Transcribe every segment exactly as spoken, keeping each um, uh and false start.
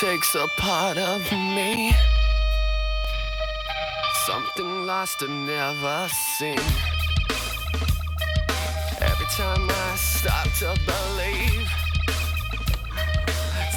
Takes a part of me, something lost and never seen. Every time I start to believe,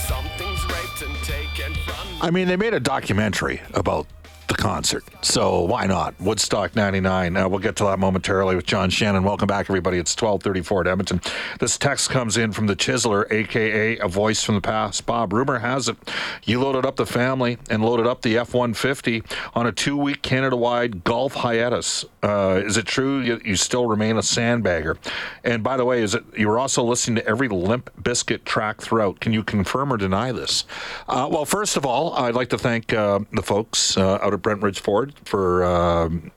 something's raped and taken from me. I mean, they made a documentary about the concert, so why not? Woodstock ninety-nine. Uh, we'll get to that momentarily with John Shannon. Welcome back, everybody. It's twelve thirty-four at Edmonton. This text comes in from the Chiseler, a k a. A Voice from the Past. Bob, rumor has it you loaded up the family and loaded up the F one fifty on a two-week Canada-wide golf hiatus. Uh, is it true you, you still remain a sandbagger? And by the way, is it you were also listening to every Limp Bizkit track throughout? Can you confirm or deny this? Uh, well, first of all, I'd like to thank uh, the folks uh, out of Brent Ridge Ford for um,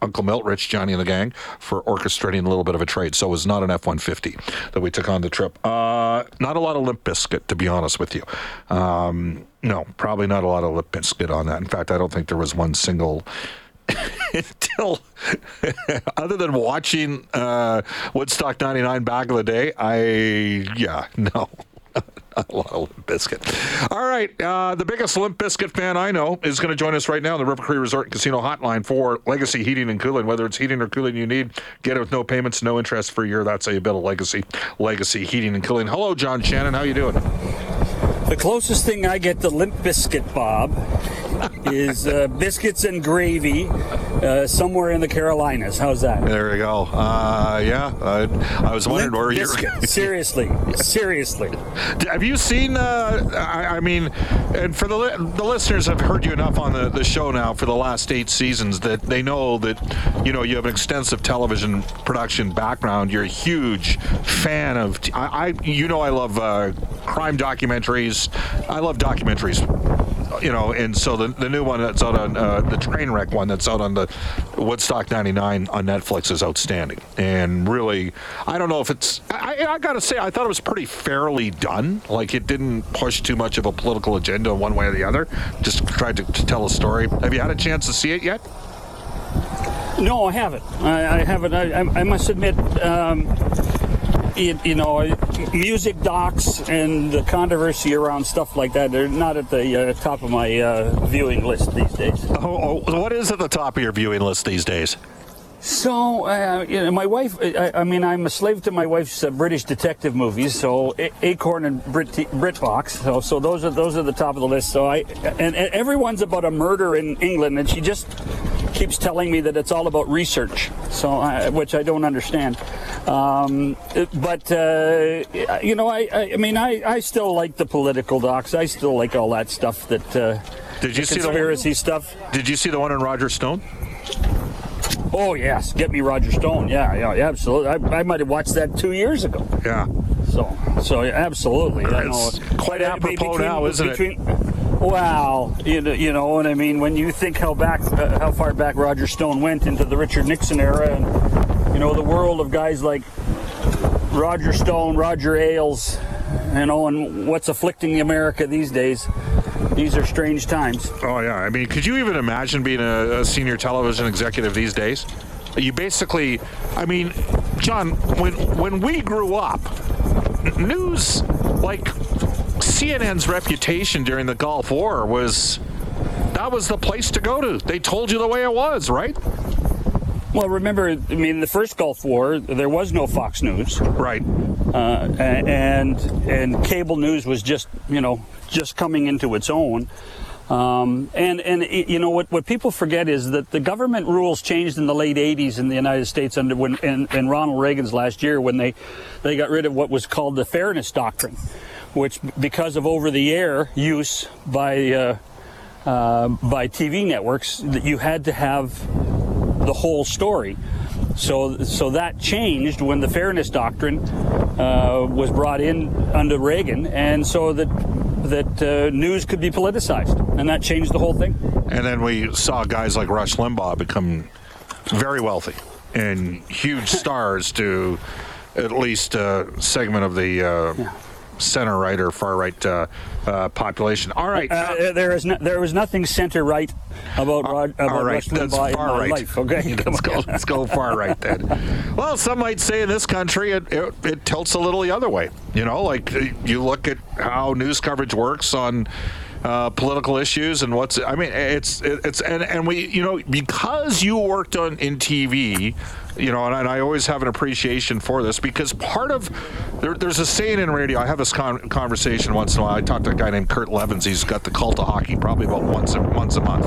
Uncle Milt, Rich, Johnny, and the gang for orchestrating a little bit of a trade. So it was not an F one fifty that we took on the trip. Uh, not a lot of Limp Bizkit, to be honest with you. Um, no, probably not a lot of Limp Bizkit on that. In fact, I don't think there was one single... Until, other than watching uh, Woodstock ninety-nine back in the day, I, yeah, no. Not a lot of Limp Bizkit. All right. Uh, the biggest Limp Bizkit fan I know is going to join us right now on the River Creek Resort and Casino hotline for Legacy Heating and Cooling. Whether it's heating or cooling you need, get it with no payments, no interest for a year. That's a bit of Legacy. Legacy Heating and Cooling. Hello, John Shannon. How you doing? The closest thing I get to Limp Bizkit, Bob, is uh, biscuits and gravy uh, somewhere in the Carolinas. How's that? There you go. Uh, yeah, I, I was wondering where you were. Seriously, seriously. Have you seen, uh, I, I mean, and for the li- the listeners have heard you enough on the, the show now for the last eight seasons that they know that, you know, you have an extensive television production background. You're a huge fan of, t- I, I you know I love uh, crime documentaries. I love documentaries. You know, and so the the new one that's out on uh, the train wreck one that's out on the Woodstock ninety-nine on Netflix is outstanding. And really, I don't know if it's, I, I got to say, I thought it was pretty fairly done. Like it didn't push too much of a political agenda one way or the other. Just tried to, to tell a story. Have you had a chance to see it yet? No, I haven't. I, I haven't. I, I must admit, um, It, you know, music docs and the controversy around stuff like that, they're not at the uh, top of my uh, viewing list these days. Oh, oh, what is at the top of your viewing list these days? So, uh, you know, my wife, I, I mean, I'm a slave to my wife's uh, British detective movies, so a- Acorn and Brit- BritBox, so, so those are those are the top of the list. So I and, and everyone's about a murder in England, and she just... keeps telling me that it's all about research, so I, which I don't understand. Um, but uh, you know, I, I, I mean, I, I still like the political docs. I still like all that stuff. That uh, did you the see conspiracy the one, stuff? Did you see the one on Roger Stone? Oh yes, get me Roger Stone. Yeah, yeah, yeah absolutely. I, I might have watched that two years ago. Yeah. So, so yeah, absolutely. It's I know. Quite but, apropos between, now, isn't between, it? Between, Wow, you know, you know what I mean. When you think how back, uh, how far back Roger Stone went into the Richard Nixon era, and you know the world of guys like Roger Stone, Roger Ailes, you know, and what's afflicting America these days. These are strange times. Oh yeah, I mean, could you even imagine being a, a senior television executive these days? You basically, I mean, John, when when we grew up, news like. C N N's reputation during the Gulf War was, that was the place to go to. They told you the way it was, right? Well, remember, I mean, the first Gulf War, there was no Fox News. Right. Uh, and and cable news was just, you know, just coming into its own. Um, and, and it, you know, what, what people forget is that the government rules changed in the late eighties in the United States under when in, in Ronald Reagan's last year when they, they got rid of what was called the Fairness Doctrine, which because of over-the-air use by uh, uh, by T V networks, that you had to have the whole story. So so that changed when the Fairness Doctrine uh, was brought in under Reagan, and so that that uh, news could be politicized, and that changed the whole thing. And then we saw guys like Rush Limbaugh become very wealthy and huge stars to at least a segment of the uh, yeah. center-right or far-right uh, uh, population. All right. Uh, there is no, there was nothing center-right about, Rod, about all right. Rush Limbaugh. That's far in my right. life. Okay, let's go, let's go far-right then. Well, some might say in this country it, it, it tilts a little the other way. You know, like you look at how news coverage works on uh, political issues and what's. I mean, it's it, it's and, and we you know because you worked on in T V. You know, and I always have an appreciation for this because part of there, there's a saying in radio. I have this con- conversation once in a while. I talk to a guy named Kurt Levens. He's got the Cult of Hockey probably about once a, once a month.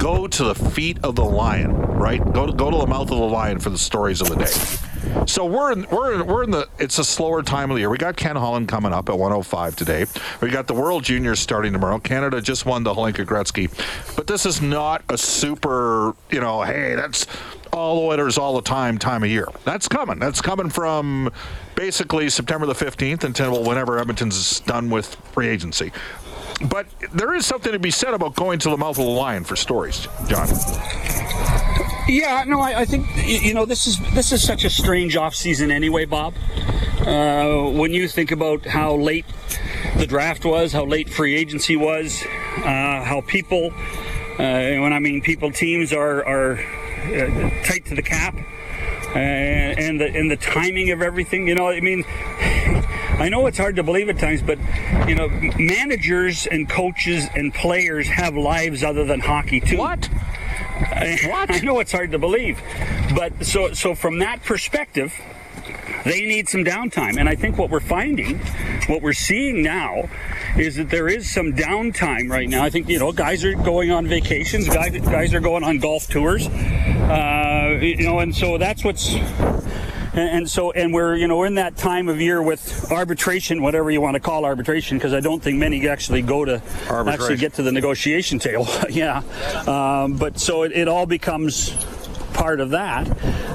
Go to the feet of the lion, right? Go to, go to the mouth of the lion for the stories of the day. So we're in we're in, we're in the it's a slower time of the year. We got Ken Holland coming up at one oh five today. We got the World Juniors starting tomorrow. Canada just won the Hlinka Gretzky, but this is not a super you know hey that's. all Oilers all the time time of year. That's coming. That's coming from basically September the fifteenth until whenever Edmonton's done with free agency. But there is something to be said about going to the mouth of the lion for stories, John. Yeah, no, I, I think you know this is this is such a strange off season anyway, Bob. Uh, when you think about how late the draft was, how late free agency was, uh, how people, uh, when I mean people, teams are are. Uh, tight to the cap, uh, and the and the timing of everything. You know, I mean, I know it's hard to believe at times, but you know, managers and coaches and players have lives other than hockey too. What? I, what? I know it's hard to believe, but so so from that perspective, they need some downtime, and I think what we're finding, what we're seeing now, is that there is some downtime right now. I think you know guys are going on vacations, guys guys are going on golf tours, uh, you know, and so that's what's, and, and so and we're you know we're in that time of year with arbitration, whatever you want to call arbitration, because I don't think many actually go to actually get to the negotiation table. yeah, um, but so it, it all becomes part of that,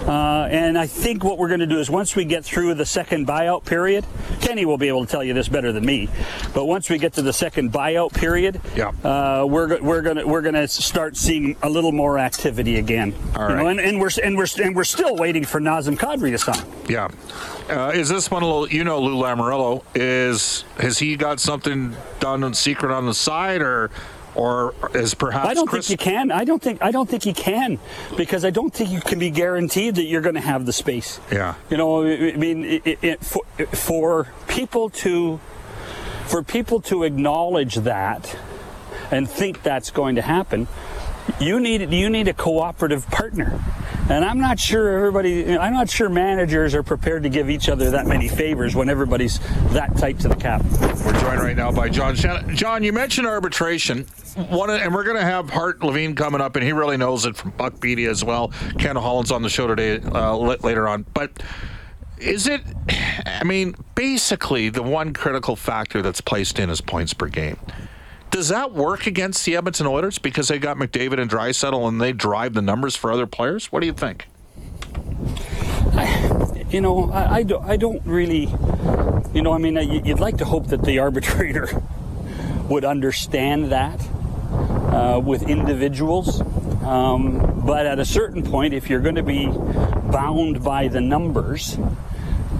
uh, and I think what we're going to do is once we get through the second buyout period, Kenny will be able to tell you this better than me. But once we get to the second buyout period, yeah, uh, we're we're gonna we're gonna start seeing a little more activity again. All right, you know, and, and we're and we're and we're still waiting for Nazem Kadri to sign. Yeah, uh, is this one a little? You know, Lou Lamoriello is has he got something done in secret on the side or? Or is perhaps I don't Chris- think you can. I don't think I don't think you can because I don't think you can be guaranteed that you're going to have the space. Yeah. You know, I mean, it, it, for, for people to for people to acknowledge that and think that's going to happen, you need you need a cooperative partner. And I'm not sure everybody. I'm not sure managers are prepared to give each other that many favors when everybody's that tight to the cap. We're joined right now by John Shannon. John, you mentioned arbitration. One, and we're going to have Hart Levine coming up, and he really knows it from Buck Media as well. Ken Holland's on the show today uh, later on. But is it? I mean, basically, the one critical factor that's placed in is points per game. Does that work against the Edmonton Oilers because they got McDavid and Draisaitl and they drive the numbers for other players? What do you think? I, you know, I, I, do, I don't really, you know, I mean, I, you'd like to hope that the arbitrator would understand that uh, with individuals. Um, but at a certain point, if you're going to be bound by the numbers,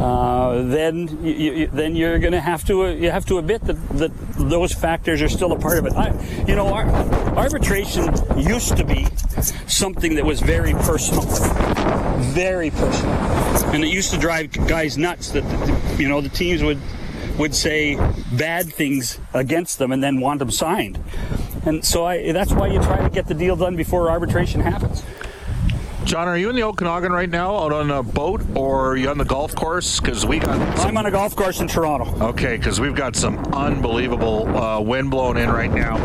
Uh, then you, then you're going to have to uh, you have to admit that, that those factors are still a part of it. I, you know, our, arbitration used to be something that was very personal, very personal, and it used to drive guys nuts. That you know the teams would would say bad things against them and then want them signed. And so I, that's why you try to get the deal done before arbitration happens. John, are you in the Okanagan right now, out on a boat, or are you on the golf course? Because we got some... I'm on a golf course in Toronto. Okay, because we've got some unbelievable uh, wind blowing in right now.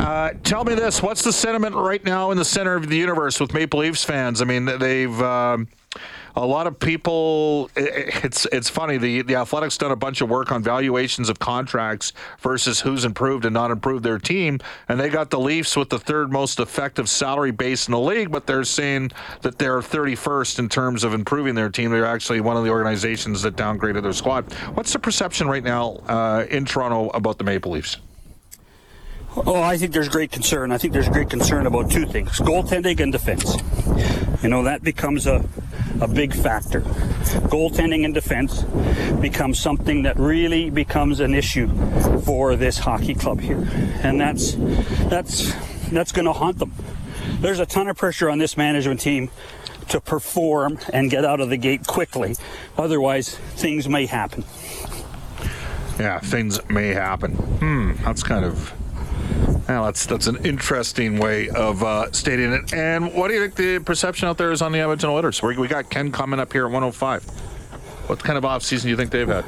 Uh, tell me this: what's the sentiment right now in the center of the universe with Maple Leafs fans? I mean, they've um, a lot of people. It, it's it's funny. The the Athletics done a bunch of work on valuations of contracts versus who's improved and not improved their team, and they got the Leafs with the third most effective salary base in the league, but they're saying that they're thirty-first in terms of improving their team. They're actually one of the organizations that downgraded their squad. What's the perception right now uh, in Toronto about the Maple Leafs? Oh, I think there's great concern. I think there's great concern about two things, goaltending and defense. You know, that becomes a, a big factor. Goaltending and defense becomes something that really becomes an issue for this hockey club here. And that's that's that's going to haunt them. There's a ton of pressure on this management team to perform and get out of the gate quickly. Otherwise, things may happen. Yeah, things may happen. Hmm, that's kind of... Well, that's that's an interesting way of uh, stating it. And what do you think the perception out there is on the Edmonton Oilers? We, we got Ken coming up here at one oh five. What kind of offseason do you think they've had?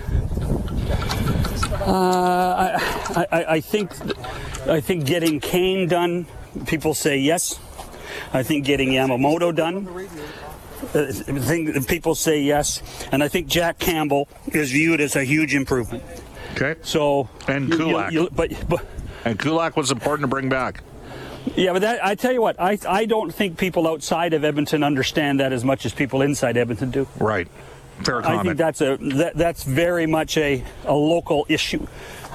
Uh, I, I, I think I think getting Kane done, people say yes. I think getting Yamamoto done, uh, think, people say yes. And I think Jack Campbell is viewed as a huge improvement. Okay. So and Kulak. You, you, but but. And Kulak was important to bring back. Yeah, but that, I tell you what, I I don't think people outside of Edmonton understand that as much as people inside Edmonton do. Right. Fair comment. I think that's a that, that's very much a, a local issue,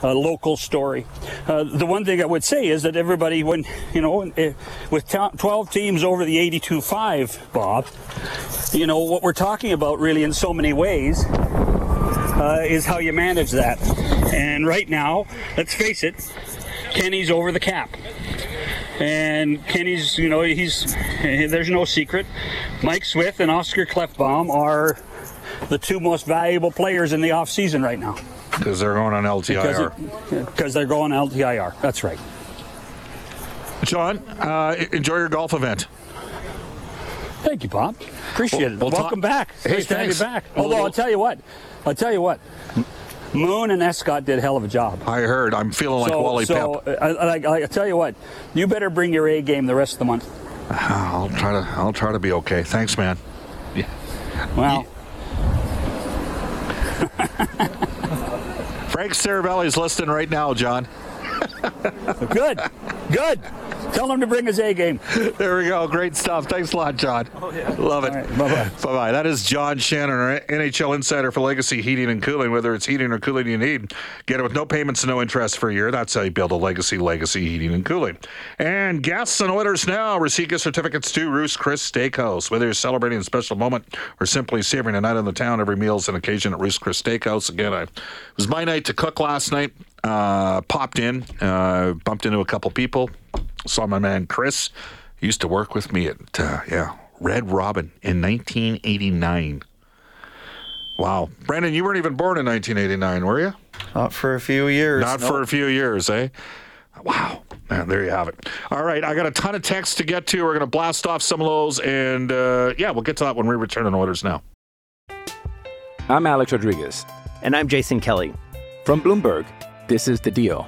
a local story. Uh, the one thing I would say is that everybody, when you know, with twelve teams over the eighty-two five, Bob, you know, what we're talking about really in so many ways uh, is how you manage that. And right now, let's face it, Kenny's over the cap, and Kenny's, you know, he's, there's no secret. Mike Swift and Oscar Klefbom are the two most valuable players in the offseason right now. Because they're going on L T I R. Because they're going on L T I R, that's right. John, uh, enjoy your golf event. Thank you, Bob. Appreciate well, it. We'll Welcome ta- back. Hey, nice to have you back. Although, little- I'll tell you what, I'll tell you what. Moon and Escott did a hell of a job. I heard. I'm feeling like so, Wally so Pep. I, I, I tell you what, you better bring your A game the rest of the month. I'll try to. I'll try to be okay. Thanks, man. Yeah. Well. Frank Ceribelli's listening right now, John. Good. Good. Tell him to bring his A game. There we go. Great stuff. Thanks a lot, John. Oh, yeah. Love it. All right. Bye-bye. Bye-bye. That is John Shannon, our N H L insider for Legacy Heating and Cooling. Whether it's heating or cooling you need, get it with no payments and no interest for a year. That's how you build a legacy, Legacy Heating and Cooling. And guests and Oilers Now receive gift certificates to Ruth's Chris Steakhouse. Whether you're celebrating a special moment or simply savoring a night on the town, every meal is an occasion at Ruth's Chris Steakhouse. Again, I, it was my night to cook last night. Uh, popped in, uh, bumped into a couple people. Saw my man Chris. He used to work with me at uh, yeah Red Robin in nineteen eighty-nine. Wow, Brandon, you weren't even born in nineteen eighty-nine, were you? Not for a few years. Not nope. for a few years, eh? Wow. Man, there you have it. All right, I got a ton of texts to get to. We're going to blast off some of those, and uh, yeah, we'll get to that when we return on Oilers Now. I'm Alex Rodriguez, and I'm Jason Kelly from Bloomberg. This is The Deal.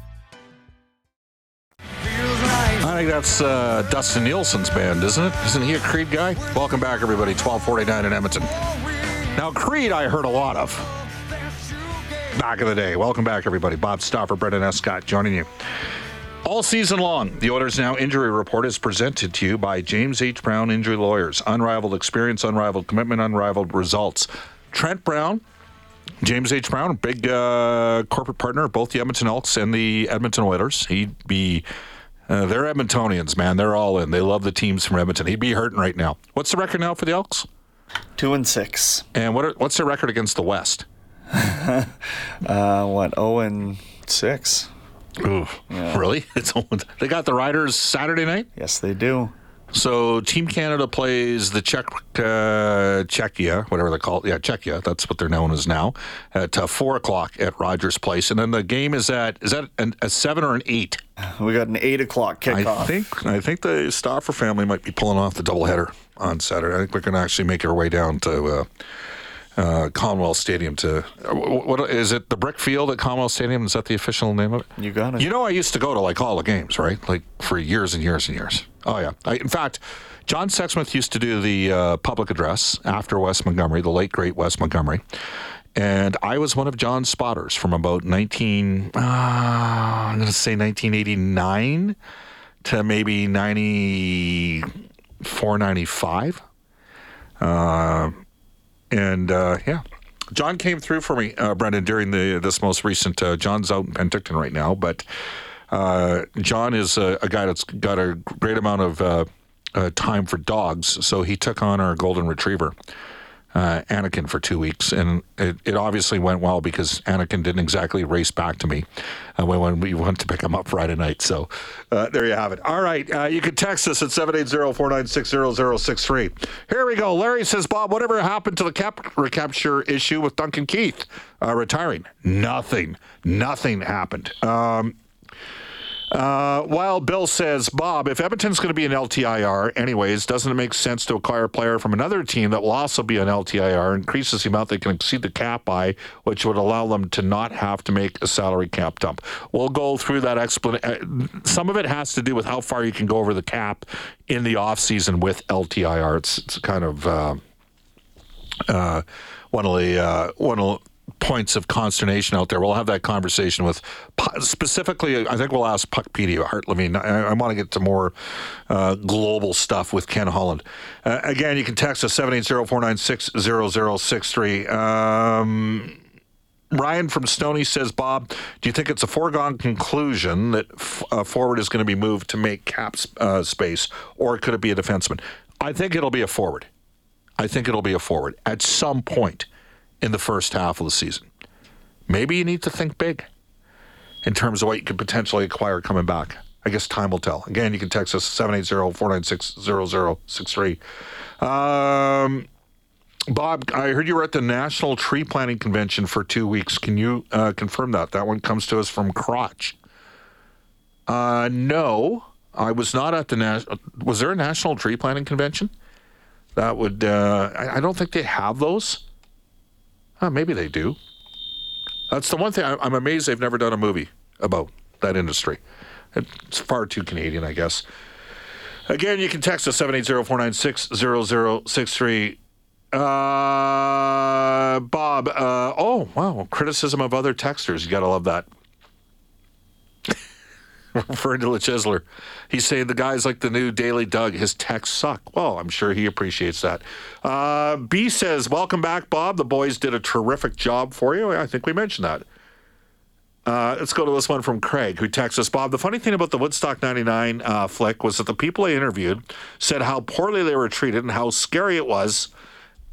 I think that's uh, Dustin Nielsen's band, isn't it? Isn't he a Creed guy? Welcome back, everybody. twelve forty-nine in Edmonton. Now, Creed I heard a lot of back in the day. Welcome back, everybody. Bob Stauffer, Brendan Escott joining you. All season long, the Oilers Now Injury Report is presented to you by James H. Brown Injury Lawyers. Unrivaled experience, unrivaled commitment, unrivaled results. Trent Brown, James H. Brown, big uh, corporate partner of both the Edmonton Elks and the Edmonton Oilers. He'd be... Uh, they're Edmontonians, man. They're all in. They love the teams from Edmonton. He'd be hurting right now. What's the record now for the Elks? Two and six. And what? Are, what's their record against the West? uh, what? Oh and six. Ooh, yeah. Really? It's they got the Riders Saturday night. Yes, they do. So Team Canada plays the Czech, uh, Czechia, whatever they call it. Yeah, Czechia. That's what they're known as now. At uh, four o'clock at Rogers Place, and then the game is at is that an, a seven or an eight? We got an eight o'clock kickoff. I think I think the Stauffer family might be pulling off the doubleheader on Saturday. I think we're going to actually make our way down to uh, uh, Conwell Stadium. To uh, what is it? The Brick Field at Conwell Stadium? Is that the official name of it? You got it. You know, I used to go to like all the games, right? Like for years and years and years. Oh, yeah. I, in fact, John Sexsmith used to do the uh, public address after West Montgomery, the late, great West Montgomery. And I was one of John's spotters from about nineteen, uh, I'm going to say nineteen eighty-nine to maybe ninety-four, ninety-five. Uh, and, uh, yeah. John came through for me, uh, Brendan, during the this most recent, uh, John's out in Penticton right now, but... Uh, John is a, a guy that's got a great amount of uh, uh, time for dogs, so he took on our golden retriever, uh, Anakin, for two weeks, and it, it obviously went well because Anakin didn't exactly race back to me uh, when, when we went to pick him up Friday night. So uh, there you have it. All right, uh, you can text us at seven eight zero, four nine six, zero zero six three. Here we go. Larry says, Bob, whatever happened to the cap recapture issue with Duncan Keith uh, retiring? Nothing. Nothing happened. Um... Uh, while Bill says, Bob, if Edmonton's going to be an L T I R anyways, doesn't it make sense to acquire a player from another team that will also be an L T I R, increases the amount they can exceed the cap by, which would allow them to not have to make a salary cap dump? We'll go through that explanation. Some of it has to do with how far you can go over the cap in the offseason with L T I R. It's, it's kind of uh, uh, one of the... Uh, one of points of consternation out there. We'll have that conversation with, specifically, I think we'll ask Puckpedia, Hart Levine. I, I want to get to more uh, global stuff with Ken Holland. Uh, again, you can text us seven eight zero, four nine six, zero zero six three. Um, Ryan from Stoney says, Bob, do you think it's a foregone conclusion that f- a forward is going to be moved to make cap uh, space, or could it be a defenseman? I think it'll be a forward. I think it'll be a forward at some point in the first half of the season. Maybe you need to think big in terms of what you could potentially acquire coming back. I guess time will tell. Again, you can text us seven eight zero, four nine six, zero zero six three. Um, Bob, I heard you were at the National Tree Planting Convention for two weeks. Can you uh, confirm that? That one comes to us from Crotch. Uh, no, I was not at the National... Was there a National Tree Planting Convention? That would... Uh, I, I don't think they have those. Oh, maybe they do. That's the one thing I, I'm amazed they've never done a movie about that industry. It's far too Canadian, I guess. Again, you can text us seven eight zero, four nine six, zero zero six three. Uh, Bob, uh, oh, wow, criticism of other texters. You got to love that. Referring to LeChisler. He's saying the guy's like the new Daily Doug. His texts suck. Well, I'm sure he appreciates that. Uh, B says, welcome back, Bob. The boys did a terrific job for you. I think we mentioned that. Uh, let's go to this one from Craig, who texts us, Bob, the funny thing about the Woodstock ninety-nine uh, flick was that the people I interviewed said how poorly they were treated and how scary it was.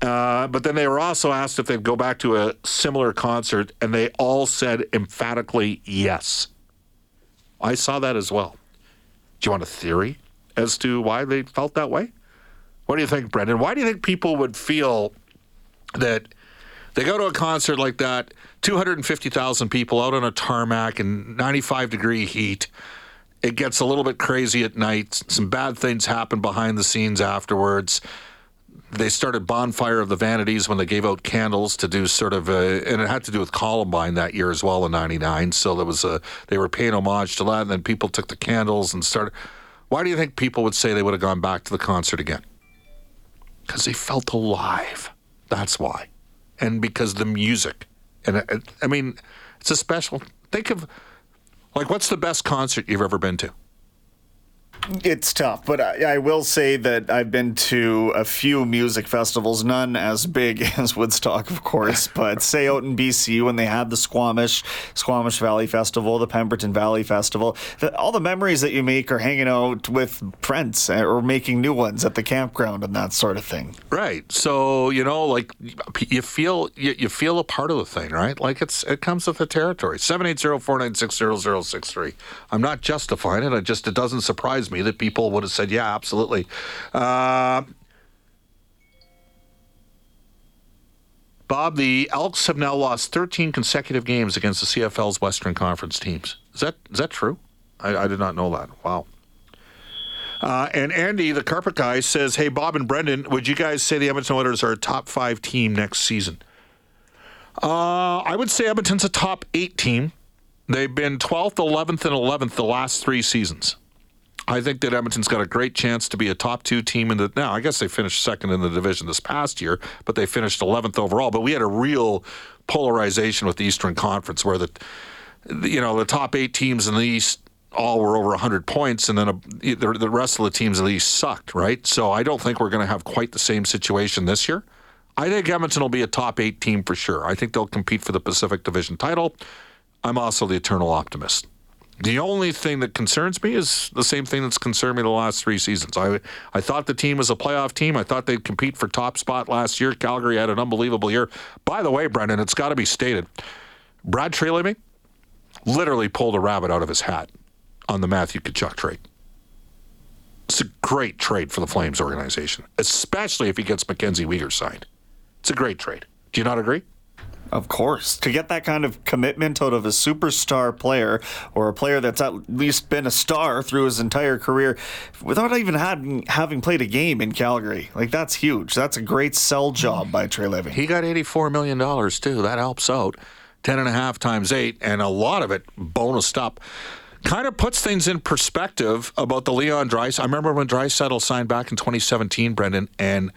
Uh, but then they were also asked if they'd go back to a similar concert, and they all said emphatically yes. I saw that as well. Do you want a theory as to why they felt that way? What do you think, Brendan? Why do you think people would feel that they go to a concert like that, two hundred fifty thousand people out on a tarmac in ninety-five degree heat, it gets a little bit crazy at night, some bad things happen behind the scenes afterwards. They started Bonfire of the Vanities when they gave out candles to do sort of a, and it had to do with Columbine that year as well in ninety-nine. So there was a, they were paying homage to that, and then people took the candles and started. Why do you think people would say they would have gone back to the concert again? Because they felt alive. That's why. And because the music. And I, I mean, it's a special, think of, like, what's the best concert you've ever been to? It's tough, but I, I will say that I've been to a few music festivals, none as big as Woodstock, of course, but say out in B C when they had the Squamish, Squamish Valley Festival, the Pemberton Valley Festival, the, all the memories that you make are hanging out with friends or making new ones at the campground and that sort of thing. Right. So, you know, like you feel you, you feel a part of the thing, right? Like it's it comes with the territory. seven eight zero, four nine six, zero zero six three. I'm not justifying it. I just it doesn't surprise me that people would have said, yeah, absolutely. Uh, Bob, the Elks have now lost thirteen consecutive games against the C F L's Western Conference teams. Is that is that true? I, I did not know that. Wow. Uh, and Andy, the carpet guy, says, hey, Bob and Brendan, would you guys say the Edmonton Oilers are a top five team next season? Uh, I would say Edmonton's a top eight team. They've been twelfth, eleventh, and eleventh the last three seasons. I think that Edmonton's got a great chance to be a top two team in the now. I guess they finished second in the division this past year, but they finished eleventh overall. But we had a real polarization with the Eastern Conference, where the, you know, the top eight teams in the East all were over one hundred points, and then a, the, the rest of the teams in the East sucked, right? So I don't think we're going to have quite the same situation this year. I think Edmonton will be a top eight team for sure. I think they'll compete for the Pacific Division title. I'm also the eternal optimist. The only thing that concerns me is the same thing that's concerned me the last three seasons. I I thought the team was a playoff team. I thought they'd compete for top spot last year. Calgary had an unbelievable year. By the way, Brendan, it's got to be stated, Brad Treliving literally pulled a rabbit out of his hat on the Matthew Tkachuk trade. It's a great trade for the Flames organization, especially if he gets Mackenzie Weegar signed. It's a great trade. Do you not agree? Of course. To get that kind of commitment out of a superstar player, or a player that's at least been a star through his entire career, without even having, having played a game in Calgary, like that's huge. That's a great sell job by Treliving. He got eighty-four million dollars, too. That helps out. Ten and a half times eight, and a lot of it bonused up. Kind of puts things in perspective about the Leon Draisaitl. I remember when Draisaitl signed back in twenty seventeen, Brendan, and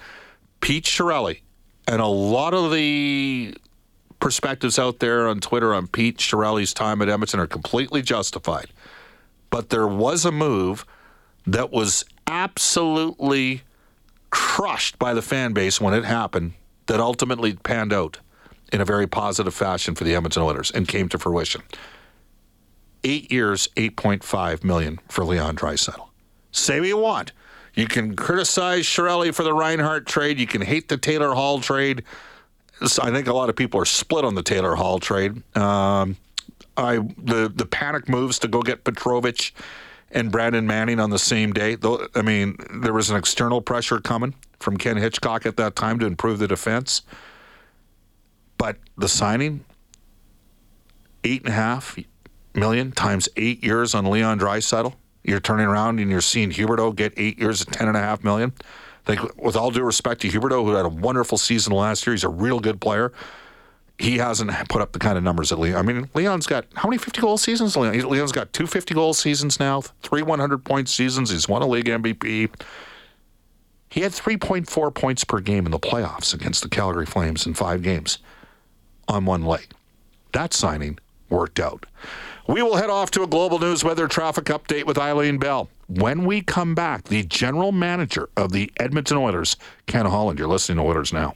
Pete Chiarelli, and a lot of the perspectives out there on Twitter on Pete Chiarelli's time at Edmonton are completely justified. But there was a move that was absolutely crushed by the fan base when it happened that ultimately panned out in a very positive fashion for the Edmonton Oilers and came to fruition. Eight years, eight point five million dollars for Leon Draisaitl. Say what you want. You can criticize Chiarelli for the Reinhardt trade. You can hate the Taylor Hall trade. I think a lot of people are split on the Taylor Hall trade. Um, I the the panic moves to go get Petrovich and Brandon Manning on the same day. Though, I mean, there was an external pressure coming from Ken Hitchcock at that time to improve the defense. But the signing, eight and a half million times eight years on Leon Draisaitl. You're turning around and you're seeing Huberdeau get eight years at ten and a half million. Like, with all due respect to Huberdeau, who had a wonderful season last year, he's a real good player. He hasn't put up the kind of numbers that Leon. I mean, Leon's got how many fifty-goal seasons? Leon? Leon's got two fifty-goal seasons now, three one hundred-point seasons. He's won a league M V P. He had three point four points per game in the playoffs against the Calgary Flames in five games on one leg. That signing worked out. We will head off to a global news weather traffic update with Eileen Bell. When we come back, the general manager of the Edmonton Oilers, Ken Holland. You're listening to Oilers Now.